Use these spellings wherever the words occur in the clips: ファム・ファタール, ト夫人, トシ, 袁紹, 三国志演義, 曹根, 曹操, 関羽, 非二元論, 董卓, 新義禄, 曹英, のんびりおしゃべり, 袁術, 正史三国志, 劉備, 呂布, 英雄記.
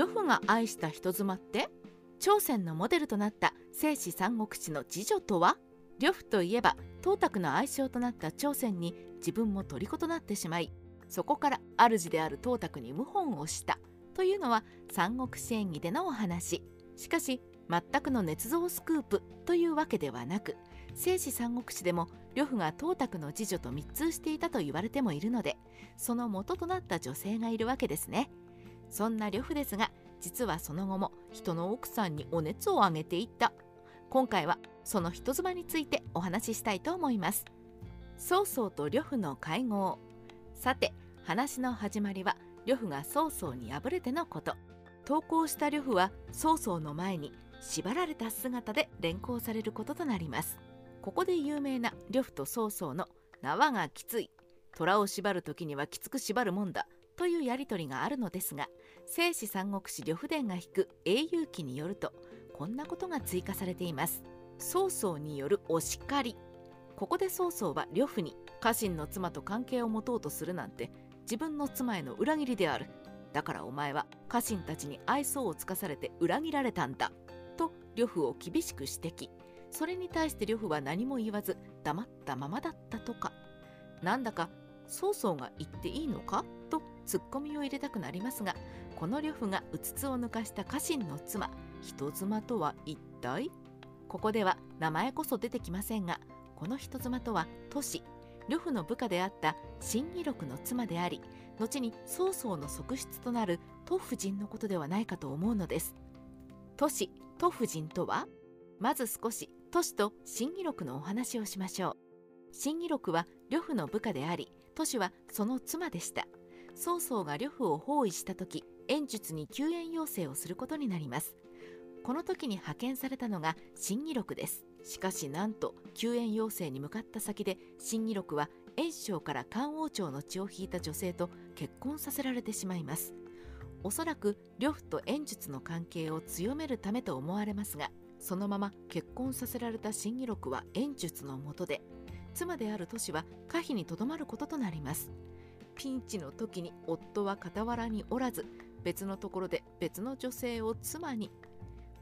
漁夫が愛した人妻って朝鮮のモデルとなった正史三国志の侍女とは。呂布といえば董卓の愛称となった朝鮮に自分も虜となってしまい、そこから主である董卓に謀反をしたというのは三国志演義でのお話。しかし全くの捏造スクープというわけではなく、正史三国志でも呂布が董卓の侍女と密通していたと言われてもいるので、その元となった女性がいるわけですね。そんな呂布ですが、実はその後も人の奥さんにお熱をあげていた。今回はその人妻についてお話ししたいと思います。曹操と呂布の会合。さて話の始まりは呂布が曹操に敗れてのこと。投降した呂布は曹操の前に縛られた姿で連行されることとなります。ここで有名な呂布と曹操の「縄がきつい、虎を縛る時にはきつく縛るもんだ」というやり取りがあるのですが、正史三国志呂布伝が引く「英雄記」によるとこんなことが追加されています。曹操によるお叱り。ここで曹操は呂布に家臣の妻と関係を持とうとするなんて自分の妻への裏切りである、だからお前は家臣たちに愛想をつかされて裏切られたんだと呂布を厳しく指摘。それに対して呂布は何も言わず黙ったままだったとか。なんだか曹操が言っていいのかとツッコミを入れたくなりますが、この呂布がうつつを抜かした家臣の妻、人妻とは一体。ここでは名前こそ出てきませんが、この人妻とはトシ、呂布の部下であった新義禄の妻であり、後に曹操の側室となるト夫人のことではないかと思うのです。トシ、ト夫人とは。まず少しトシと新義禄のお話をしましょう。新義禄は呂布の部下であり、トシはその妻でした。曹操が呂布を包囲した時、袁術に救援要請をすることになります。この時に派遣されたのが新義禄です。しかしなんと救援要請に向かった先で新義禄は袁紹から漢王朝の血を引いた女性と結婚させられてしまいます。おそらく呂布と袁術の関係を強めるためと思われますが、そのまま結婚させられた新義禄は袁術の下で、妻であるトシは可否にとどまることとなります。ピンチの時に夫は傍らにおらず、別のところで別の女性を妻に。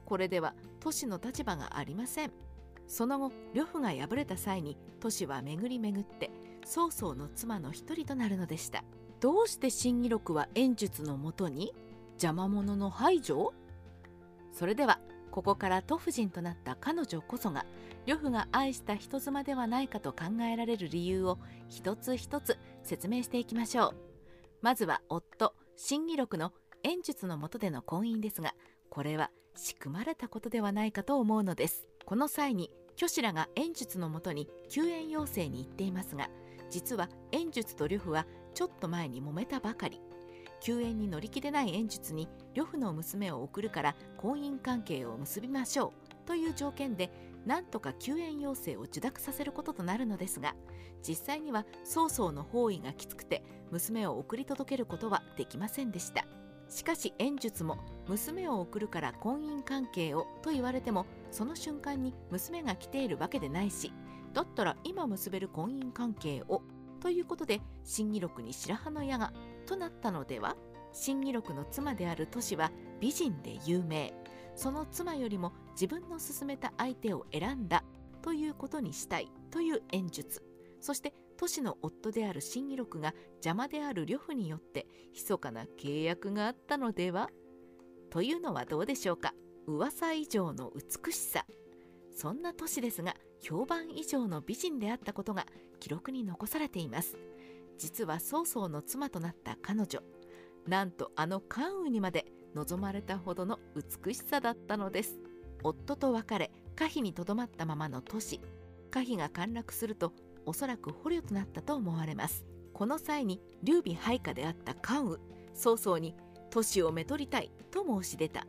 これではトシの立場がありません。その後呂布が敗れた際にトシは巡り巡って曹操の妻の一人となるのでした。どうして新義禄は袁術のもとに？邪魔者の排除？それではここからト夫人となった彼女こそが呂布が愛した人妻ではないかと考えられる理由を一つ一つ説明していきましょう。まずは夫新義禄の袁術の下での婚姻ですが、これは仕組まれたことではないかと思うのです。この際に虚子らが袁術のもとに救援要請に行っていますが、実は袁術と呂布はちょっと前に揉めたばかり。救援に乗り気でない袁術に呂布の娘を送るから婚姻関係を結びましょうという条件でなんとか救援要請を受諾させることとなるのですが、実際には曹操の包囲がきつくて娘を送り届けることはできませんでした。しかし袁術も娘を送るから婚姻関係をと言われても、その瞬間に娘が来ているわけでないし、だったら今結べる婚姻関係をということで新義禄に白羽の矢がとなったのでは。新義禄の妻であるトシは美人で有名、その妻よりも自分の勧めた相手を選んだということにしたいという袁術、そしてトシの夫である新義禄が邪魔である呂布によって密かな契約があったのではというのはどうでしょうか。噂以上の美しさ。そんなトシですが評判以上の美人であったことが記録に残されています。実は曹操の妻となった彼女、なんとあの関羽にまで望まれたほどの美しさだったのです。夫と別れ可否にとどまったままのトシ、可否が陥落するとおそらく捕虜となったと思われます。この際に劉備配下であった関羽、曹操にトシをめとりたいと申し出た。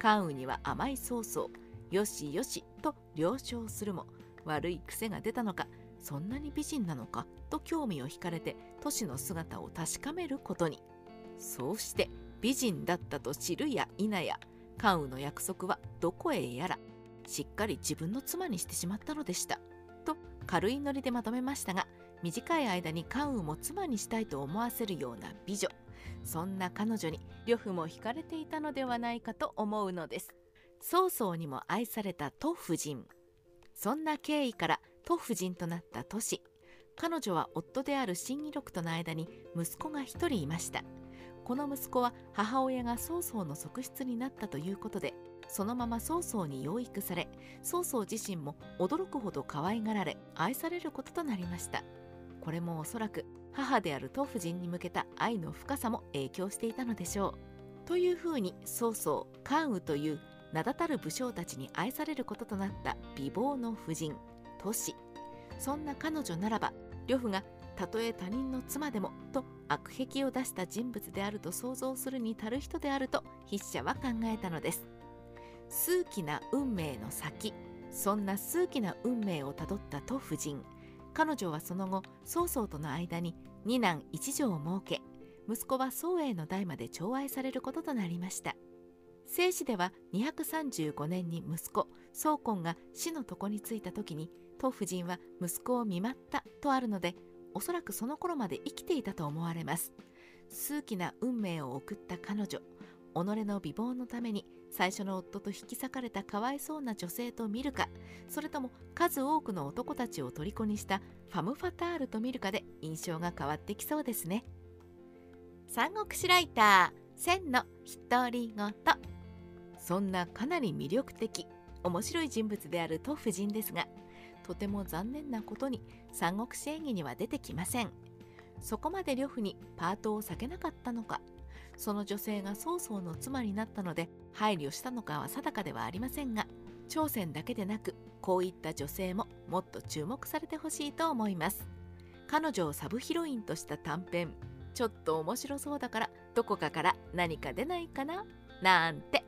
関羽には甘い曹操、よしよしと了承するも、悪い癖が出たのかそんなに美人なのかと興味を惹かれてトシの姿を確かめることに。そうして美人だったと知るや否や関羽の約束はどこへやら、しっかり自分の妻にしてしまったのでしたと軽いノリでまとめましたが、短い間に関羽も妻にしたいと思わせるような美女、そんな彼女に呂布も惹かれていたのではないかと思うのです。曹操にも愛された都夫人、そんな経緯から都夫人となった都史。彼女は夫である新夷六との間に息子が一人いました。この息子は母親が曹操の側室になったということで、そのまま曹操に養育され、曹操自身も驚くほど可愛がられ愛されることとなりました。これもおそらく母である都夫人に向けた愛の深さも影響していたのでしょう。というふうに曹操、関羽という名だたる武将たちに愛されることとなった美貌の夫人都史。そんな彼女ならば、呂布がたとえ他人の妻でもと悪癖を出した人物であると想像するに足る人であると筆者は考えたのです。数奇な運命の先、そんな数奇な運命をたどった都夫人。彼女はその後曹操との間に2男1女を設け、息子は曹英の代まで寵愛されることとなりました。正史では235年に息子曹根が死の床に就いた時に都夫人は息子を見舞ったとあるので、おそらくその頃まで生きていたと思われます。数奇な運命を送った彼女、己の美貌のために最初の夫と引き裂かれたかわいそうな女性と見るか、それとも数多くの男たちを虜にしたファム・ファタールと見るかで印象が変わってきそうですね。三国志ライター千の独り言。そんなかなり魅力的面白い人物である都夫人ですが、とても残念なことに三国志演義には出てきません。そこまで呂布にパートを避けなかったのか、その女性が曹操の妻になったので配慮したのかは定かではありませんが、朝鮮だけでなくこういった女性ももっと注目されてほしいと思います。彼女をサブヒロインとした短編、ちょっと面白そうだからどこかから何か出ないかななんて。